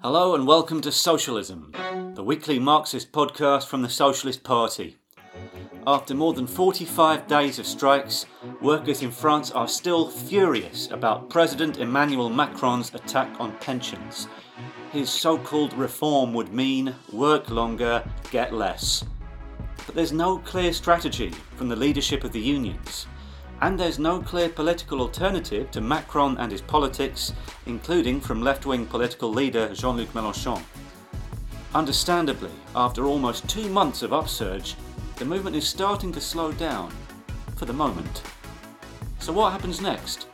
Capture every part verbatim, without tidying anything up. Hello and welcome to Socialism, the weekly Marxist podcast from the Socialist Party. After more than forty-five days of strikes, workers in France are still furious about President Emmanuel Macron's attack on pensions. His so-called reform would mean work longer, get less. But there's no clear strategy from the leadership of the unions. And there's no clear political alternative to Macron and his politics, including from left-wing political leader Jean-Luc Mélenchon. Understandably, after almost two months of upsurge, the movement is starting to slow down, for the moment. So what happens next?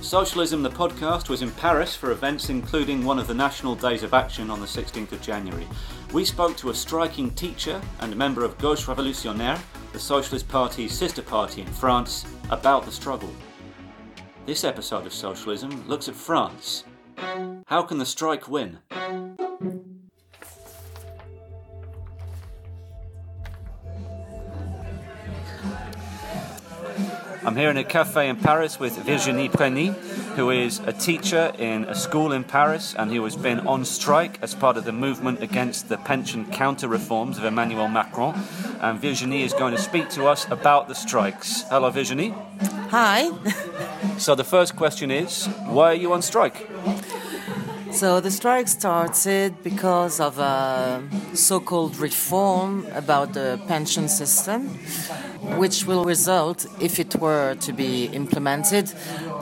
Socialism the podcast was in Paris for events including one of the National Days of Action on the sixteenth of January. We spoke to a striking teacher and a member of Gauche Révolutionnaire, the Socialist Party's sister party in France, about the struggle. This episode of Socialism looks at France. How can the strike win? I'm here in a cafe in Paris with Virginie Preny, who is a teacher in a school in Paris and who has been on strike as part of the movement against the pension counter-reforms of Emmanuel Macron. And Virginie is going to speak to us about the strikes. Hello, Virginie. Hi. So the first question is, why are you on strike? So the strike started because of a so-called reform about the pension system, which will result, if it were to be implemented,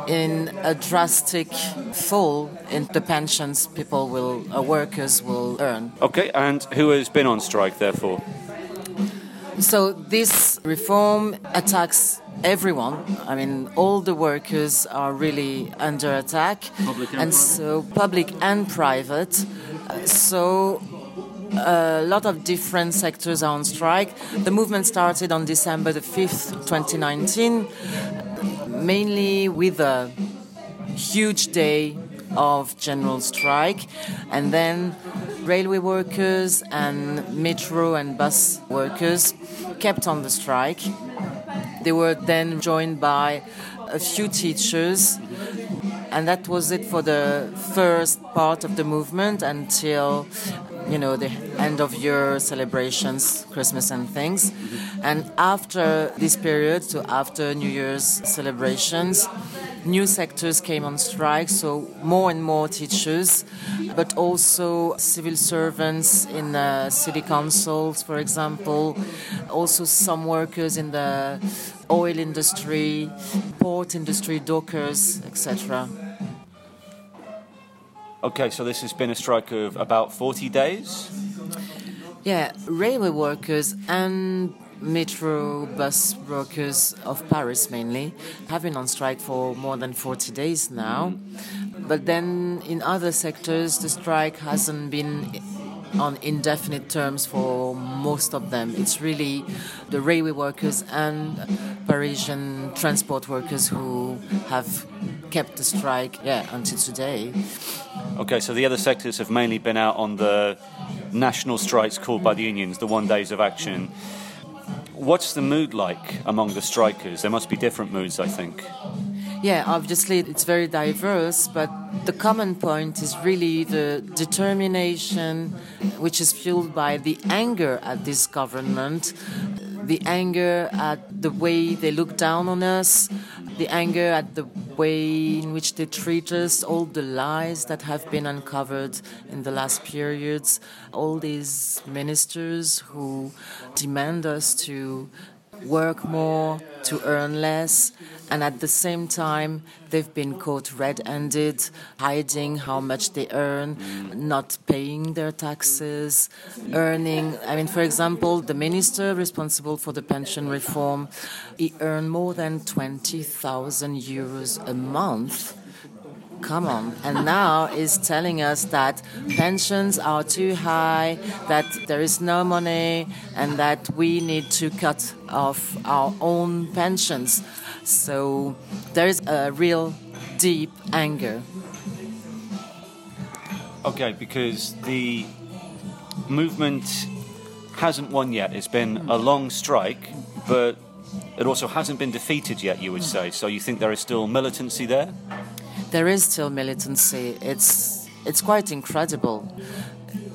in a drastic fall in the pensions people will, uh, workers will earn. Okay, and who has been on strike, therefore? So this reform attacks everyone. I mean, all the workers are really under attack, public and, and so public and private. So a lot of different sectors are on strike. The movement started on December the fifth, twenty nineteen, mainly with a huge day of general strike, and then railway workers and metro and bus workers kept on the strike. They were then joined by a few teachers, and that was it for the first part of the movement until, you know, the end-of-year celebrations, Christmas and things. And after this period, so after New Year's celebrations, new sectors came on strike, so more and more teachers, but also civil servants in uh, city councils, for example, also some workers in the oil industry, port industry, dockers, et cetera. Okay, so this has been a strike of about forty days? Yeah, railway workers and metro bus workers of Paris mainly have been on strike for more than forty days now. But then in other sectors, the strike hasn't been on indefinite terms for most of them. It's really the railway workers and Parisian transport workers who have kept the strike, yeah, until today. Okay, so the other sectors have mainly been out on the national strikes called by the unions, the one days of action. What's the mood like among the strikers? There must be different moods, I think. Yeah, obviously it's very diverse, but the common point is really the determination which is fueled by the anger at this government, the anger at the way they look down on us, the anger at the way in which they treat us, all the lies that have been uncovered in the last periods, all these ministers who demand us to work more, to earn less, and at the same time they've been caught red-handed, hiding how much they earn, not paying their taxes, earning... I mean, for example, the minister responsible for the pension reform, he earned more than twenty thousand euros a month. Come on. And now is telling us that pensions are too high, that there is no money, and that we need to cut off our own pensions. So there is a real deep anger. Okay, because the movement hasn't won yet. It's been a long strike, but it also hasn't been defeated yet, you would say. So you think there is still militancy there? There is still militancy. It's It's quite incredible.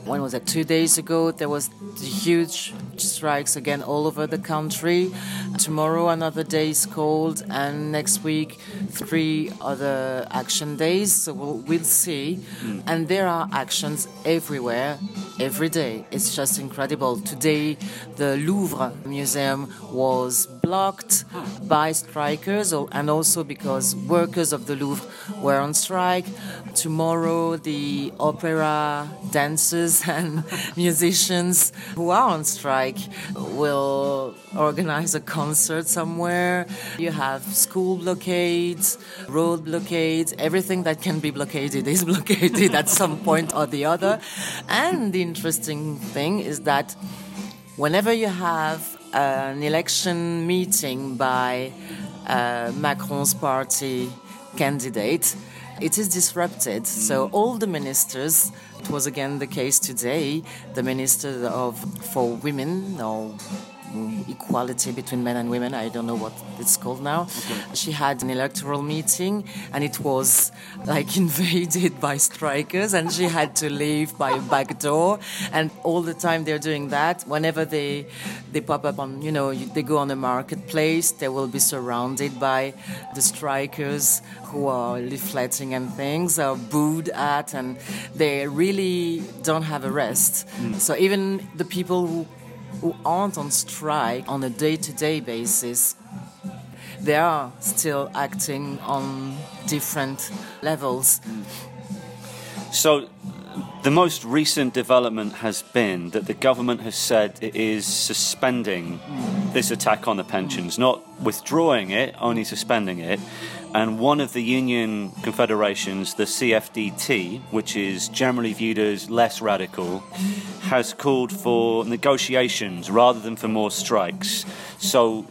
When was it? Two days ago, there was huge strikes again all over the country. Tomorrow, another day is called, and next week, three other action days. So we'll, we'll see. And there are actions everywhere, every day. It's just incredible. Today, the Louvre Museum was blocked by strikers, and also because workers of the Louvre were on strike. Tomorrow, the opera dancers and musicians who are on strike will organize a concert somewhere. You have school blockades, road blockades, everything that can be blockaded is blockaded at some point or the other. And the interesting thing is that whenever you have an election meeting by uh, Macron's party candidate, it is disrupted. So all the ministers, it was again the case today, the Minister of for Women, or Equality Between Men and Women, I don't know what it's called now. Okay. She had an electoral meeting and it was like invaded by strikers and she had to leave by a back door. And all the time they're doing that. Whenever they they pop up on, you know, they go on a marketplace, they will be surrounded by the strikers who are leafleting and things, are booed at, and they really don't have a rest. Mm. So even the people who who aren't on strike on a day-to-day basis, they are still acting on different levels. So the most recent development has been that the government has said it is suspending mm. this attack on the pensions, mm. not withdrawing it, only suspending it. And one of the union confederations, the C F D T, which is generally viewed as less radical, has called for negotiations rather than for more strikes. So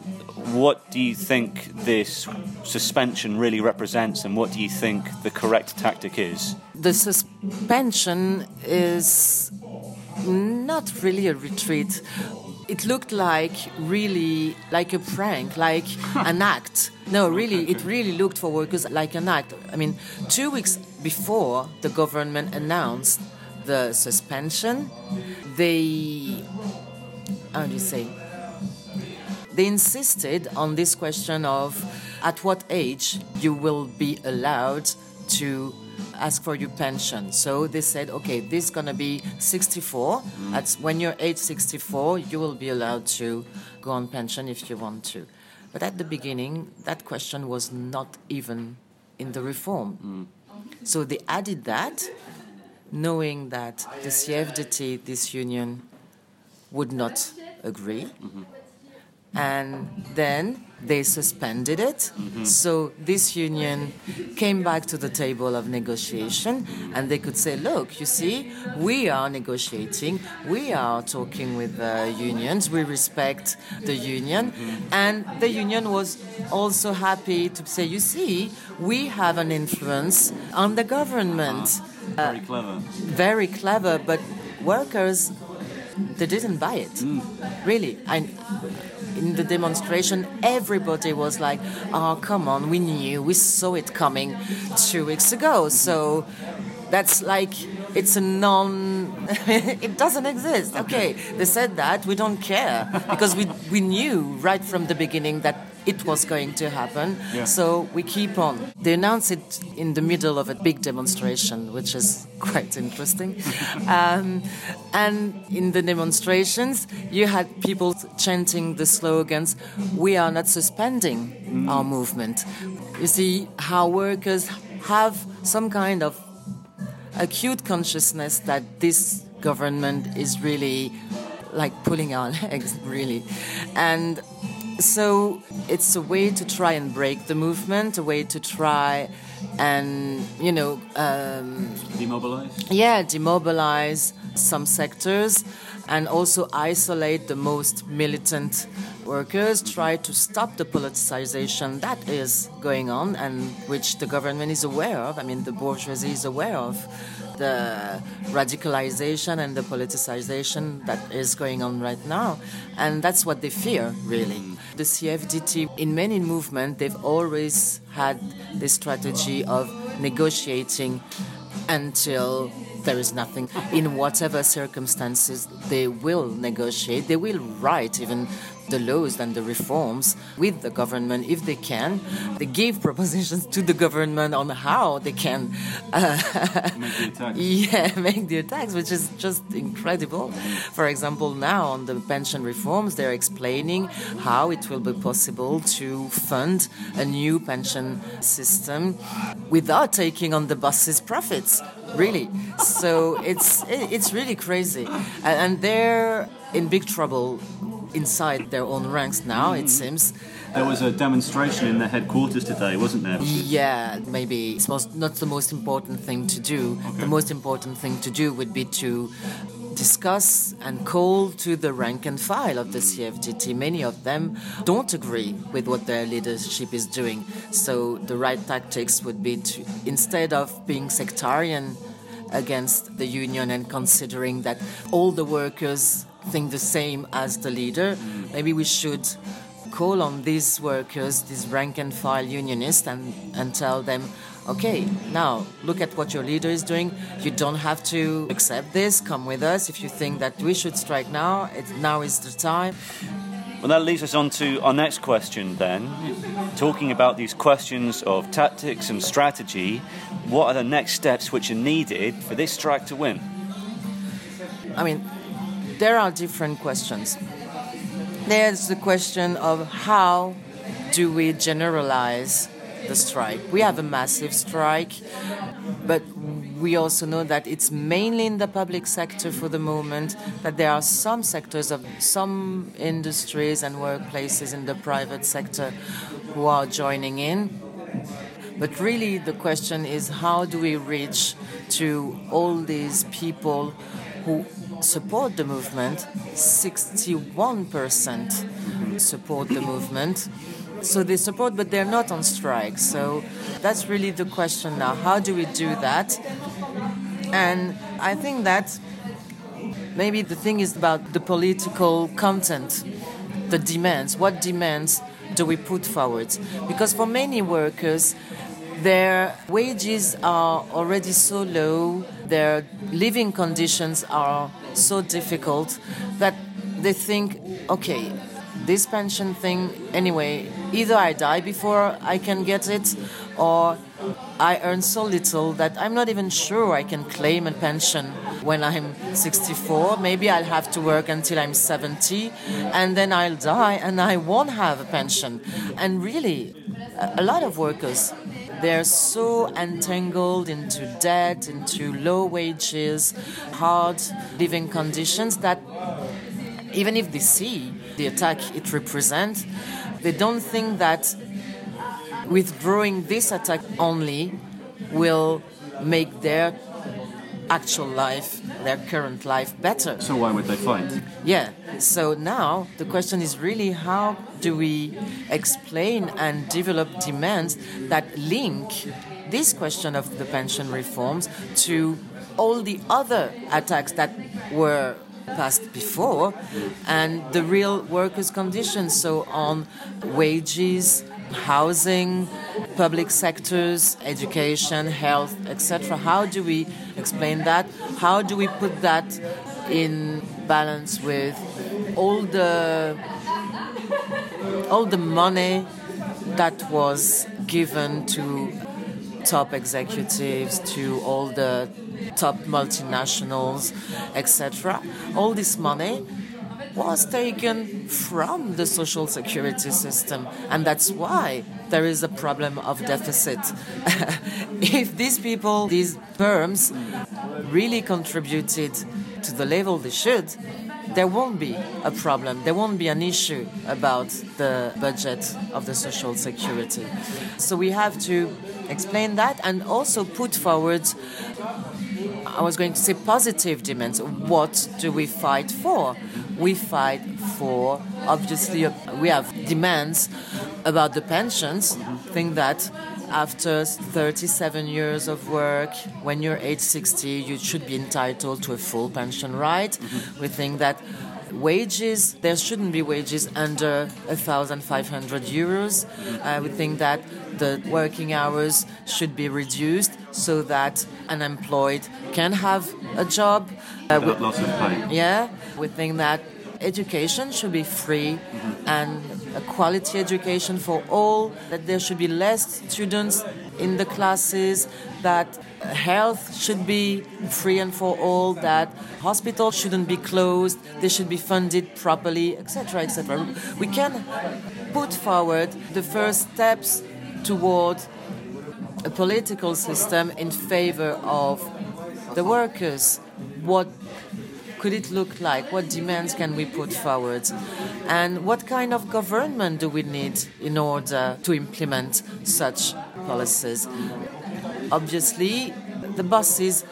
what do you think this suspension really represents, and what do you think the correct tactic is? The suspension is not really a retreat. It looked like really like a prank, like an act. No, really, it really looked for workers like an act. I mean, two weeks before the government announced the suspension, they, how do you say, they insisted on this question of at what age you will be allowed to ask for your pension. So they said, okay, this is going to be sixty-four. That's when you're age sixty-four, you will be allowed to go on pension if you want to. But at the beginning, that question was not even in the reform. Mm. So they added that, knowing that the C F D T, this union, would not agree. Mm-hmm. And then they suspended it. Mm-hmm. So this union came back to the table of negotiation and they could say, look, you see, we are negotiating, we are talking with the unions, we respect the union. Mm-hmm. And the union was also happy to say, you see, we have an influence on the government. Uh, very clever. Uh, very clever, but workers, they didn't buy it. Mm. Really. I, In the demonstration, everybody was like, oh, come on, we knew, we saw it coming two weeks ago. So that's like, it's a non, it doesn't exist. Okay, they said that, we don't care, because we we knew right from the beginning that it was going to happen, yeah. So we keep on. They announced it in the middle of a big demonstration, which is quite interesting. um, and in the demonstrations, you had people chanting the slogans, we are not suspending mm. our movement. You see how workers have some kind of acute consciousness that this government is really like pulling our legs, really. And so it's a way to try and break the movement, a way to try and, you know... Um, demobilize? Yeah, demobilize some sectors and also isolate the most militant workers, try to stop the politicization that is going on and which the government is aware of, I mean, the bourgeoisie is aware of. The radicalization and the politicization that is going on right now. And that's what they fear, really. The C F D T, in many movements, they've always had this strategy of negotiating until there is nothing. In whatever circumstances, they will negotiate. They will write even the laws and the reforms with the government if they can. They give propositions to the government on how they can uh, make the attacks. Yeah, make the attacks, which is just incredible. For example, now on the pension reforms, they're explaining how it will be possible to fund a new pension system without taking on the buses' profits. Really, so it's it's really crazy, and they're in big trouble inside their own ranks now, it seems. There was a demonstration in their headquarters today, wasn't there? Yeah, maybe it's most, not the most important thing to do. Okay. The most important thing to do would be to discuss and call to the rank and file of the C F D T. Many of them don't agree with what their leadership is doing. So the right tactics would be to, instead of being sectarian against the union and considering that all the workers think the same as the leader, maybe we should call on these workers, these rank and file unionists, and, and tell them, okay, now look at what your leader is doing. You don't have to accept this. Come with us. If you think that we should strike now, it, now is the time. Well, that leads us on to our next question then. Talking about these questions of tactics and strategy, what are the next steps which are needed for this strike to win? I mean, there are different questions. There's the question of how do we generalize the strike. We have a massive strike, but we also know that it's mainly in the public sector for the moment, that there are some sectors of some industries and workplaces in the private sector who are joining in. But really the question is, how do we reach to all these people who support the movement? sixty-one percent support the movement. So they support, but they're not on strike. So that's really the question now. How do we do that? And I think that maybe the thing is about the political content, the demands. What demands do we put forward? Because for many workers, their wages are already so low, their living conditions are so difficult that they think, okay, this pension thing, anyway, either I die before I can get it, or I earn so little that I'm not even sure I can claim a pension when I'm sixty-four. Maybe I'll have to work until I'm seventy, and then I'll die and I won't have a pension. And really, a lot of workers, they're so entangled into debt, into low wages, hard living conditions that even if they see the attack it represents, they don't think that withdrawing this attack only will make their actual life, their current life, better. So why would they fight? Yeah, so now the question is really, how do we explain and develop demands that link this question of the pension reforms to all the other attacks that were passed before, and the real workers' conditions, so on wages, housing, public sectors, education, health, et cetera. How do we explain that? How do we put that in balance with all the all the money that was given to top executives, to all the top multinationals, et cetera. All this money was taken from the social security system, and that's why there is a problem of deficit. If these people, these firms, really contributed to the level they should, there won't be a problem, there won't be an issue about the budget of the social security. So we have to explain that and also put forward, I was going to say positive demands. What do we fight for? We fight for, obviously, we have demands about the pensions. Think that after thirty-seven years of work, when you're age sixty, you should be entitled to a full pension right. Mm-hmm. We think that wages, there shouldn't be wages under one thousand five hundred euros. Uh, we think that the working hours should be reduced so that unemployed can have a job. Uh, we, lots of pay. Yeah, we think that education should be free mm-hmm. and a quality education for all, that there should be less students in the classes, that health should be free and for all, that hospitals shouldn't be closed, they should be funded properly, et cetera, et cetera. We can put forward the first steps toward a political system in favor of the workers. What could it look like? What demands can we put forward? And what kind of government do we need in order to implement such policies? Obviously, the bosses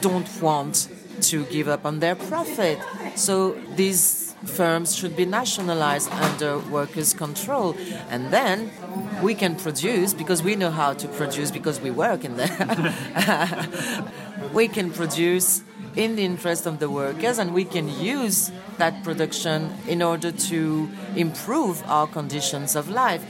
don't want to give up on their profit. So these firms should be nationalized under workers' control. And then we can produce, because we know how to produce, because we work in there. We can produce in the interest of the workers, and we can use that production in order to improve our conditions of life.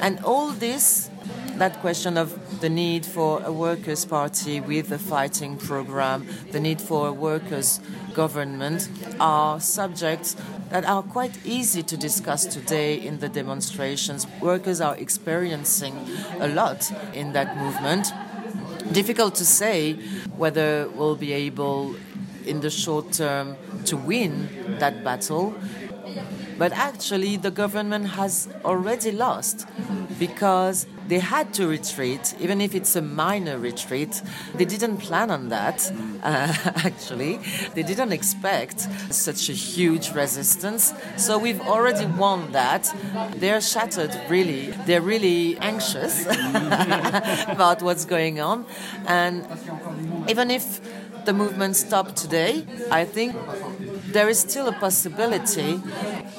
And all this, that question of the need for a workers' party with a fighting program, the need for a workers' government, are subjects that are quite easy to discuss today in the demonstrations. Workers are experiencing a lot in that movement. Difficult to say whether we'll be able in the short term to win that battle. But actually the government has already lost because they had to retreat, even if it's a minor retreat. They didn't plan on that, uh, actually. They didn't expect such a huge resistance. So we've already won that. They're shattered, really. They're really anxious about what's going on. And even if the movement stopped today, I think there is still a possibility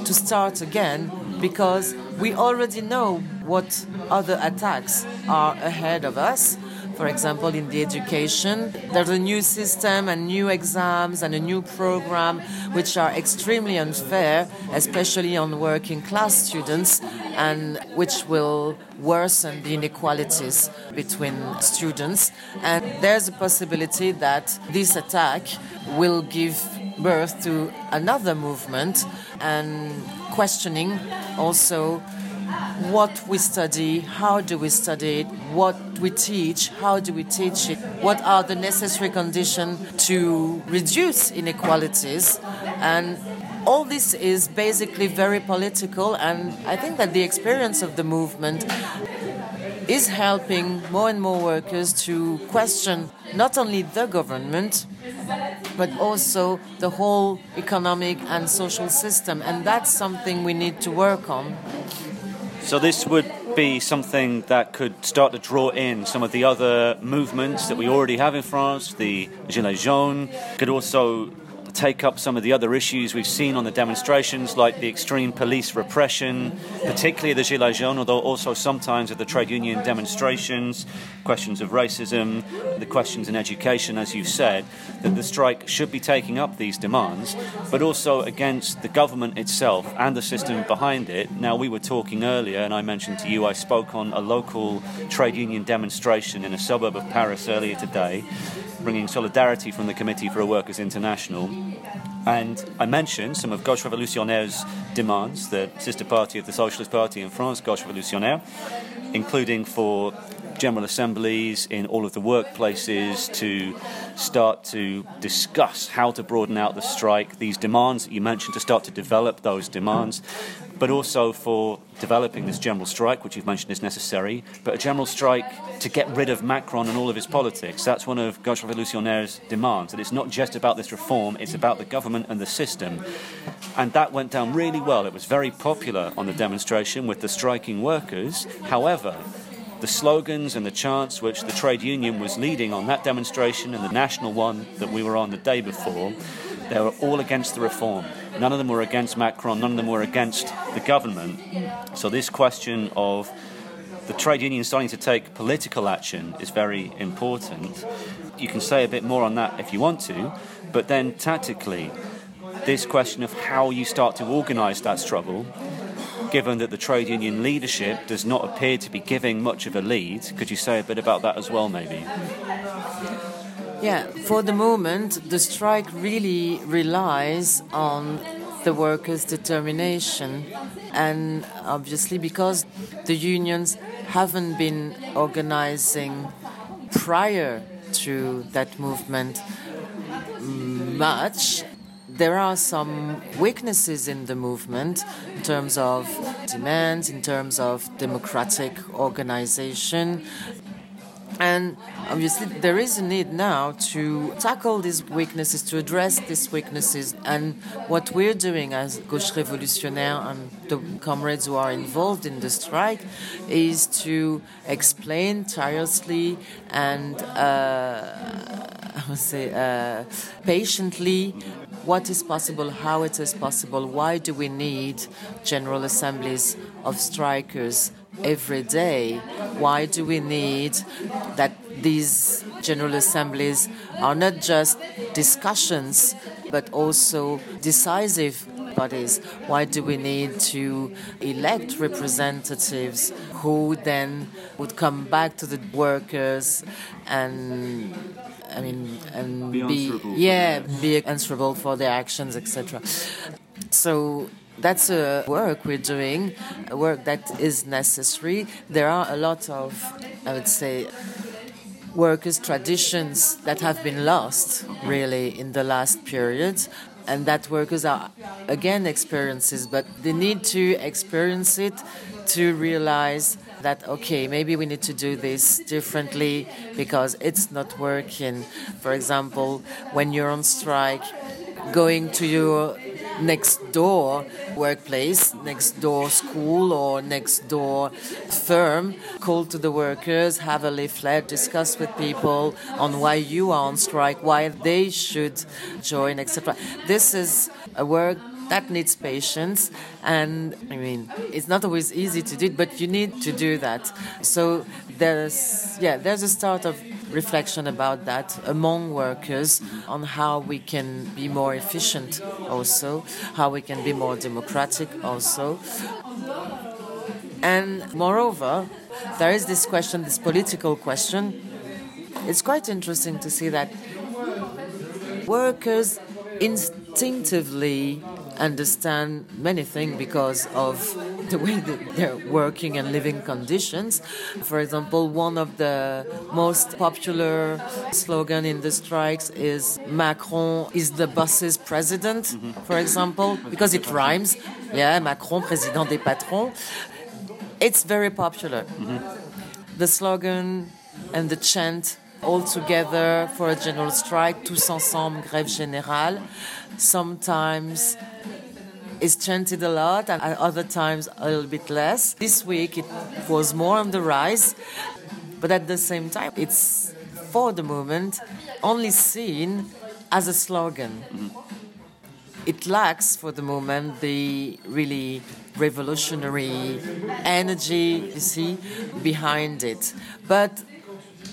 to start again, because we already know what other attacks are ahead of us. For example, in the education, there's a new system and new exams and a new program which are extremely unfair, especially on working class students, and which will worsen the inequalities between students. And there's a possibility that this attack will give birth to another movement and questioning also what we study, how do we study it, what we teach, how do we teach it, what are the necessary conditions to reduce inequalities. And all this is basically very political, and I think that the experience of the movement is helping more and more workers to question not only the government, but also the whole economic and social system. And that's something we need to work on. So this would be something that could start to draw in some of the other movements that we already have in France. The Gilets jaunes could also take up some of the other issues we've seen on the demonstrations, like the extreme police repression, particularly the Gilets jaunes, although also sometimes at the trade union demonstrations, questions of racism, the questions in education, as you've said, that the strike should be taking up these demands, but also against the government itself and the system behind it. Now, we were talking earlier, and I mentioned to you, I spoke on a local trade union demonstration in a suburb of Paris earlier today, bringing solidarity from the Committee for a Workers' International. And I mentioned some of Gauche Révolutionnaire's demands, the sister party of the Socialist Party in France, Gauche Révolutionnaire, including for general assemblies in all of the workplaces to start to discuss how to broaden out the strike, these demands that you mentioned, to start to develop those demands, but also for developing this general strike, which you've mentioned is necessary, but a general strike to get rid of Macron and all of his politics. That's one of Gauche Révolutionnaire's demands, that it's not just about this reform, it's about the government and the system. And that went down really well. It was very popular on the demonstration with the striking workers. However, the slogans and the chants which the trade union was leading on that demonstration and the national one that we were on the day before, they were all against the reform. None of them were against Macron, none of them were against the government. So this question of the trade union starting to take political action is very important. You can say a bit more on that if you want to, but then tactically, this question of how you start to organise that struggle given that the trade union leadership does not appear to be giving much of a lead. Could you say a bit about that as well, maybe? Yeah, for the moment, the strike really relies on the workers' determination. And obviously, because the unions haven't been organizing prior to that movement much, there are some weaknesses in the movement in terms of demands, in terms of democratic organization. And obviously there is a need now to tackle these weaknesses, to address these weaknesses. And what we're doing as Gauche Révolutionnaire and the comrades who are involved in the strike is to explain tirelessly and, uh, I would say, uh, patiently what is possible, how it is possible, why do we need general assemblies of strikers every day? Why do we need that these general assemblies are not just discussions but also decisive bodies? Why do we need to elect representatives who then would come back to the workers and I mean and be, be yeah be answerable for their actions, et cetera? So that's a work we're doing, a work that is necessary. There are a lot of, I would say, workers' traditions that have been lost, really, in the last period, and that workers are, again, experiences, but they need to experience it to realize that, okay, maybe we need to do this differently because it's not working. For example, when you're on strike, going to your next door workplace, next door school or next door firm, call to the workers, have a leaflet, discuss with people on why you are on strike, why they should join, et cetera. This is a work that needs patience, and I mean, it's not always easy to do it, but you need to do that. So there's, yeah, there's a start of reflection about that among workers on how we can be more efficient also, how we can be more democratic also. And moreover, there is this question, this political question. It's quite interesting to see that workers instinctively understand many things because of the way that they're working and living conditions. For example, one of the most popular slogans in the strikes is Macron is the boss's president, mm-hmm. for example, because it rhymes. Yeah, Macron, président des patrons. It's very popular. Mm-hmm. The slogan and the chant all together for a general strike, tous ensemble, grève générale, sometimes is chanted a lot and at other times a little bit less. This week it was more on the rise, but at the same time it's, for the moment, only seen as a slogan. Mm-hmm. It lacks, for the moment, the really revolutionary energy, you see, behind it. But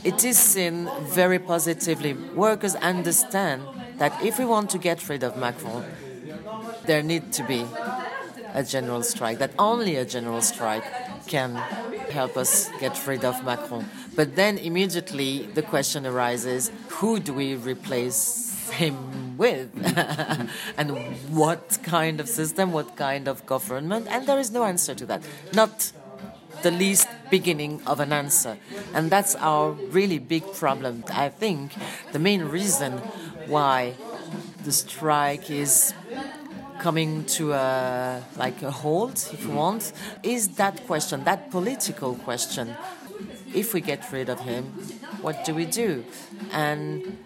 it is seen very positively. Workers understand that if we want to get rid of Macron, there need to be a general strike, that only a general strike can help us get rid of Macron. But then immediately the question arises, who do we replace him with? And what kind of system, what kind of government? And there is no answer to that. Not the least beginning of an answer. And that's our really big problem. I think the main reason why the strike is coming to a, like a halt, if you want, is that question, that political question. If we get rid of him, what do we do? And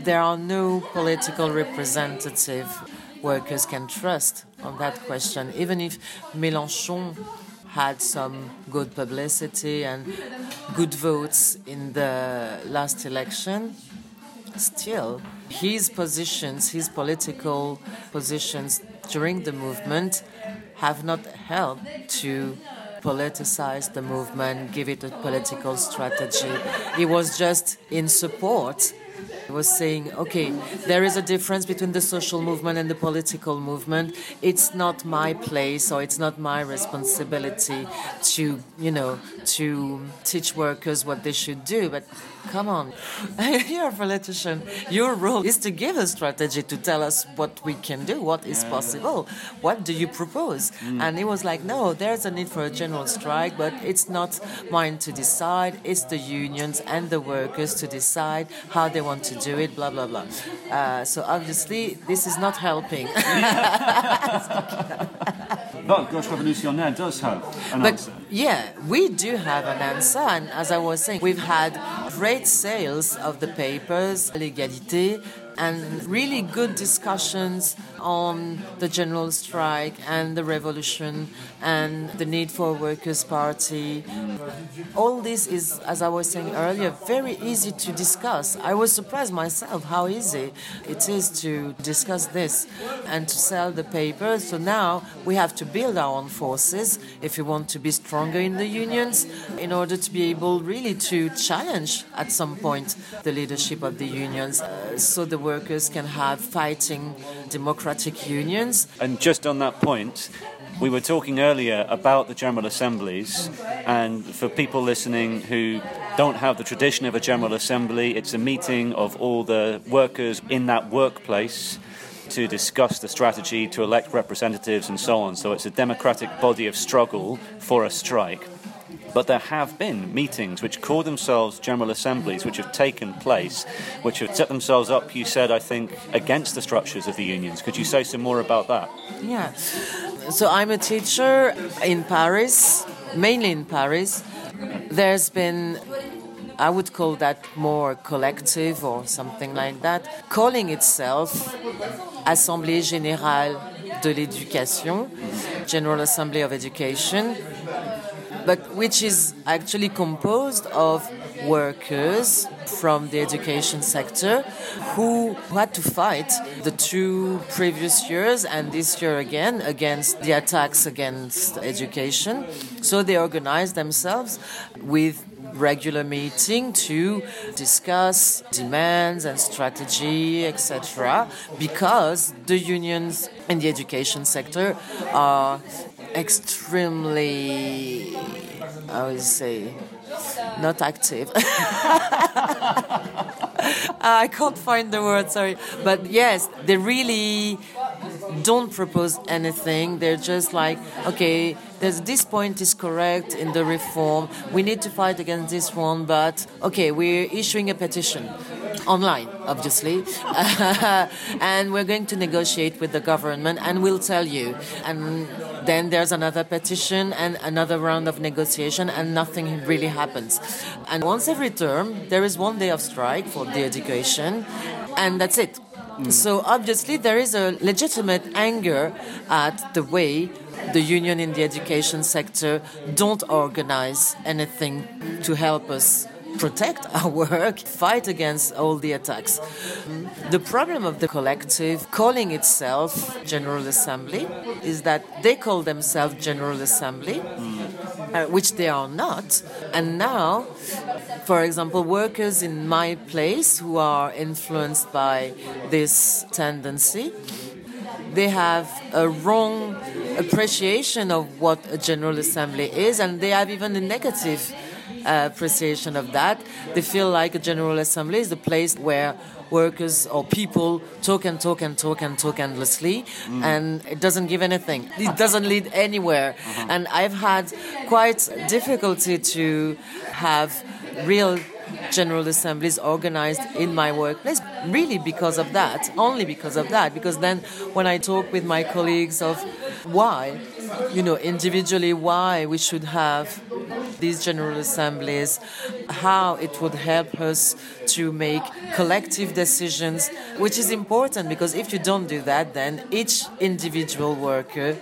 there are no political representative workers can trust on that question. Even if Mélenchon had some good publicity and good votes in the last election, still, his positions, his political positions during the movement have not helped to politicize the movement, give it a political strategy. He was just in support was saying, okay, there is a difference between the social movement and the political movement. It's not my place or it's not my responsibility to, you know, to teach workers what they should do. But come on, you're a politician. Your role is to give a strategy, to tell us what we can do, what is possible, what do you propose? Mm. And it was like, no, there's a need for a general strike, but it's not mine to decide. It's the unions and the workers to decide how they want to do it, blah, blah, blah. Uh, so obviously, this is not helping. But Gauche Révolutionnaire does have an but, answer. Yeah, we do have an answer. And as I was saying, we've had great sales of the papers, L'Egalité, and really good discussions on the general strike and the revolution and the need for a workers' party. All this is, as I was saying earlier, very easy to discuss. I was surprised myself how easy it is to discuss this and to sell the paper. So now we have to build our own forces if we want to be stronger in the unions in order to be able really to challenge at some point the leadership of the unions uh, so the workers can have fighting democratic unions. And just on that point, we were talking earlier about the General Assemblies, and for people listening who don't have the tradition of a General Assembly, it's a meeting of all the workers in that workplace to discuss the strategy, to elect representatives and so on. So it's a democratic body of struggle for a strike. But there have been meetings which call themselves General Assemblies, which have taken place, which have set themselves up, you said, I think, against the structures of the unions. Could you say some more about that? Yeah. So I'm a teacher in Paris, mainly in Paris. There's been, I would call that more collective or something like that, calling itself Assemblée Générale de l'Éducation, General Assembly of Education, but which is actually composed of workers from the education sector who had to fight the two previous years and this year again against the attacks against education. So they organized themselves with regular meeting to discuss demands and strategy, et cetera, because the unions in the education sector are extremely, I would say, not active. I can't find the word, sorry. But yes, they really don't propose anything. They're just like, okay, there's, this point is correct in the reform. We need to fight against this one, but okay, we're issuing a petition. Online, obviously. And we're going to negotiate with the government and we'll tell you. And then there's another petition and another round of negotiation and nothing really happens. And once every term, there is one day of strike for the education and that's it. Mm. So obviously there is a legitimate anger at the way the union in the education sector don't organize anything to help us protect our work, fight against all the attacks. The problem of the collective calling itself General Assembly is that they call themselves General Assembly, uh, which they are not. And now, for example, workers in my place who are influenced by this tendency, they have a wrong appreciation of what a General Assembly is, and they have even a negative Uh, appreciation of that. They feel like a General Assembly is the place where workers or people talk and talk and talk and talk endlessly, mm. and it doesn't give anything. It doesn't lead anywhere. Uh-huh. And I've had quite difficulty to have real General Assemblies organized in my workplace, really because of that, only because of that, because then when I talk with my colleagues of why, you know, individually why we should have these General Assemblies, how it would help us to make collective decisions, which is important because if you don't do that, then each individual worker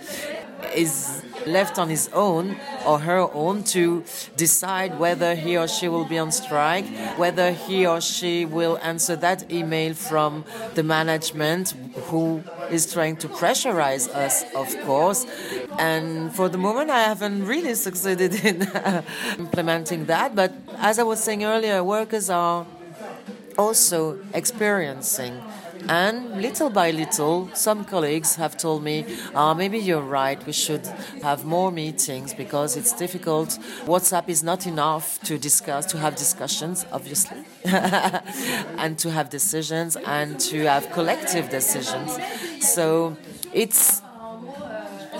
is left on his own or her own to decide whether he or she will be on strike, whether he or she will answer that email from the management who is trying to pressurize us, of course. And for the moment, I haven't really succeeded in implementing that. But as I was saying earlier, workers are also experiencing. And little by little, some colleagues have told me, ah, maybe you're right, we should have more meetings because it's difficult. WhatsApp is not enough to discuss, to have discussions, obviously, and to have decisions and to have collective decisions. So it's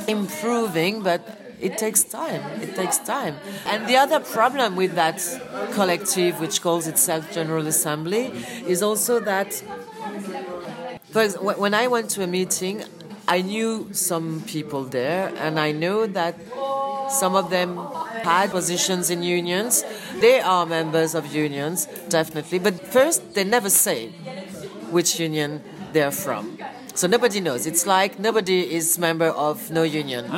improving, but it takes time. It takes time. And the other problem with that collective, which calls itself General Assembly, is also that when I went to a meeting, I knew some people there, and I know that some of them had positions in unions. They are members of unions, definitely. But first, they never say which union they're from. So nobody knows. It's like nobody is member of no union.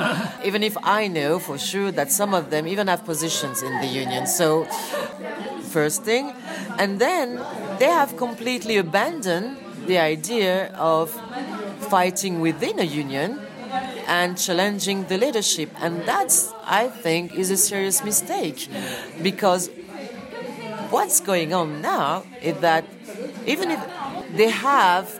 Even if I know for sure that some of them even have positions in the union. So first thing. And then they have completely abandoned the idea of fighting within a union and challenging the leadership. And that's, I think, is a serious mistake, because what's going on now is that even if they have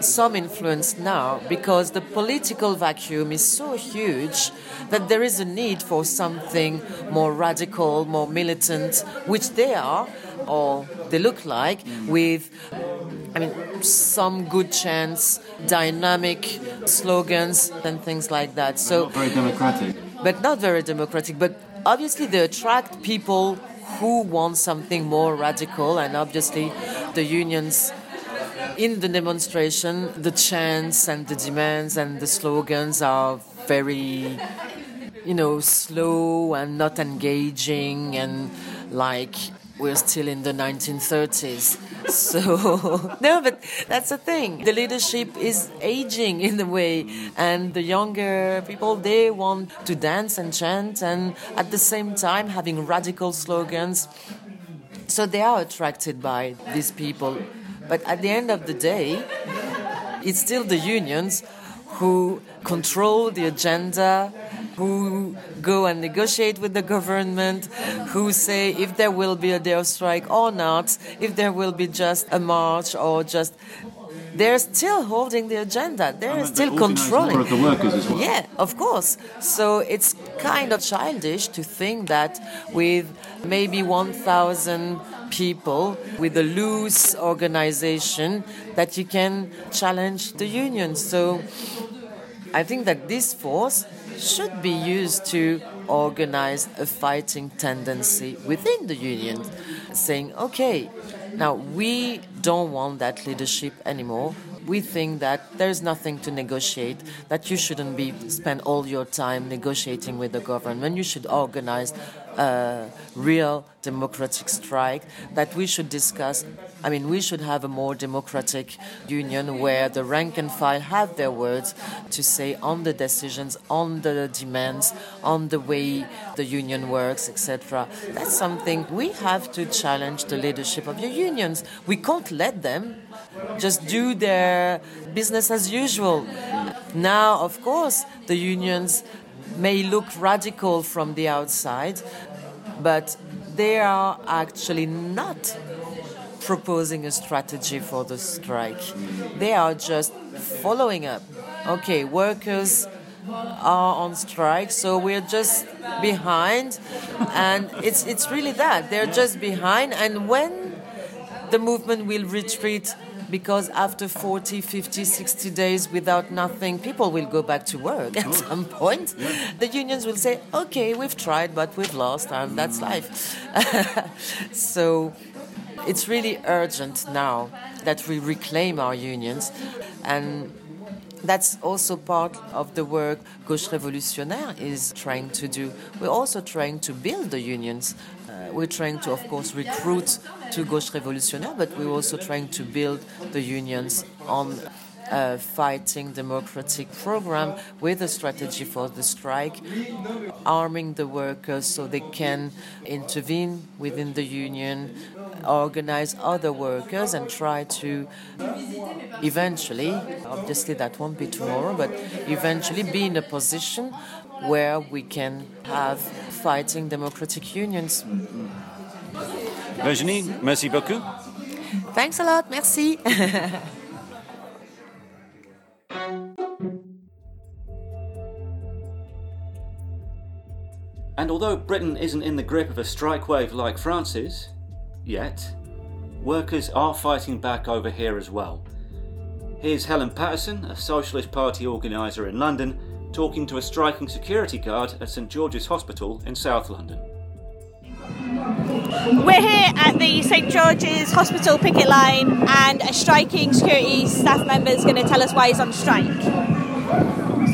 some influence now, because the political vacuum is so huge that there is a need for something more radical, more militant, which they are, or they look like, with, I mean, some good chance, dynamic slogans and things like that. So, not very democratic. But not very democratic. But obviously they attract people who want something more radical, and obviously the unions in the demonstration, the chants and the demands and the slogans are very, you know, slow and not engaging, and like we're still in the nineteen thirties. So, no, but that's the thing. The leadership is aging in a way, and the younger people, they want to dance and chant and at the same time having radical slogans. So they are attracted by these people. But at the end of the day, it's still the unions who control the agenda, who go and negotiate with the government, who say if there will be a day of strike or not, if there will be just a march or just... They're still holding the agenda. They're still controlling. More of the workers as well. Yeah, of course. So it's kind of childish to think that with maybe one thousand people, with a loose organization, that you can challenge the union. So I think that this force should be used to organize a fighting tendency within the union, saying, okay, now we don't want that leadership anymore. We think that there's nothing to negotiate, that you shouldn't be spend all your time negotiating with the government. You should organize a real democratic strike, that we should discuss. I mean, we should have a more democratic union where the rank and file have their words to say on the decisions, on the demands, on the way the union works, et cetera. That's something we have to challenge the leadership of the unions. We can't let them just do their business as usual. Now, of course, the unions may look radical from the outside, but they are actually not proposing a strategy for the strike. They are just following up. Okay, workers are on strike, so we're just behind. And it's it's really that. They're just behind. And when the movement will retreat, because after forty, fifty, sixty days without nothing, people will go back to work at some point. Yeah. The unions will say, okay, we've tried, but we've lost, and that's life. So it's really urgent now that we reclaim our unions. And that's also part of the work Gauche Révolutionnaire is trying to do. We're also trying to build the unions. Uh, we're trying to, of course, recruit to Gauche Révolutionnaire, but we're also trying to build the unions on a fighting democratic program with a strategy for the strike, arming the workers so they can intervene within the union, organize other workers, and try to eventually, obviously that won't be tomorrow, but eventually be in a position where we can have fighting democratic unions. Virginie, merci beaucoup. Thanks a lot, merci. And although Britain isn't in the grip of a strike wave like France is, yet, workers are fighting back over here as well. Here's Helen Patterson, a Socialist Party organiser in London, talking to a striking security guard at St George's Hospital in South London. We're here at the St George's Hospital picket line, and a striking security staff member is going to tell us why he's on strike.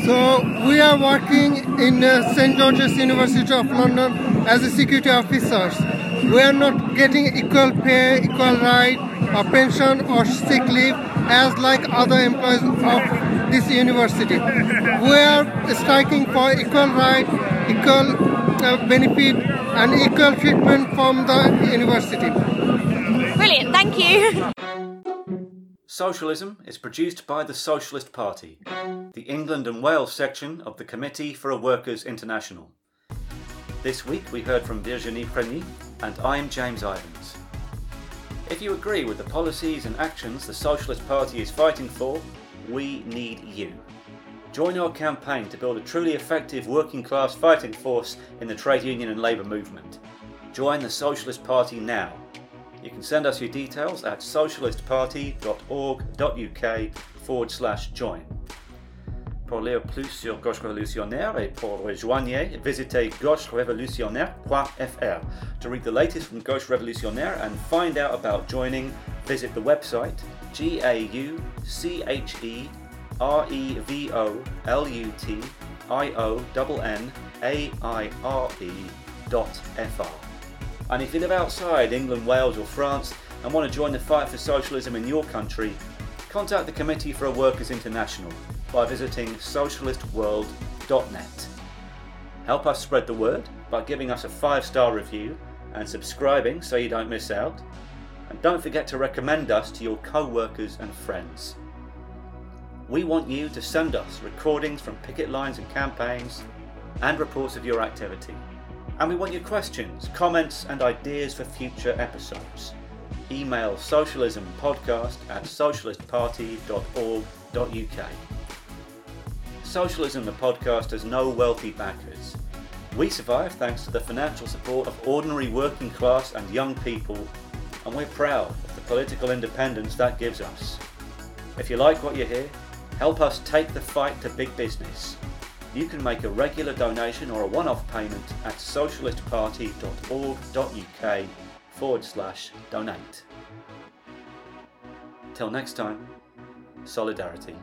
So we are working in uh, St George's University of London as a security officers. We are not getting equal pay, equal right, or pension or sick leave as like other employees of this university. We are striking for equal right, equal uh, benefit and equal treatment from the university. Brilliant, thank you. Socialism is produced by the Socialist Party, the England and Wales section of the Committee for a Workers' International. This week we heard from Virginie Preny, and I'm James Ivans. If you agree with the policies and actions the Socialist Party is fighting for, we need you. Join our campaign to build a truly effective working class fighting force in the trade union and labour movement. Join the Socialist Party now. You can send us your details at socialistparty.org.uk forward slash join. Pour lire plus sur Gauche Révolutionnaire et pour rejoindre, visitez gauche révolutionnaire dot f r. To read the latest from Gauche Révolutionnaire and find out about joining, visit the website g a u c h e r e v o l u t i o n n a i r e dot f r. And if you live outside England, Wales or France and want to join the fight for socialism in your country, contact the Committee for a Workers' International by visiting socialist world dot net. Help us spread the word by giving us a five-star review and subscribing so you don't miss out. And don't forget to recommend us to your co-workers and friends. We want you to send us recordings from picket lines and campaigns and reports of your activity. And we want your questions, comments and ideas for future episodes. Email socialismpodcast at socialistparty dot org dot u k. Socialism the podcast has no wealthy backers. We survive thanks to the financial support of ordinary working class and young people, and we're proud of the political independence that gives us. If you like what you hear, help us take the fight to big business. You can make a regular donation or a one-off payment at socialistparty.org.uk forward slash donate. Till next time, solidarity.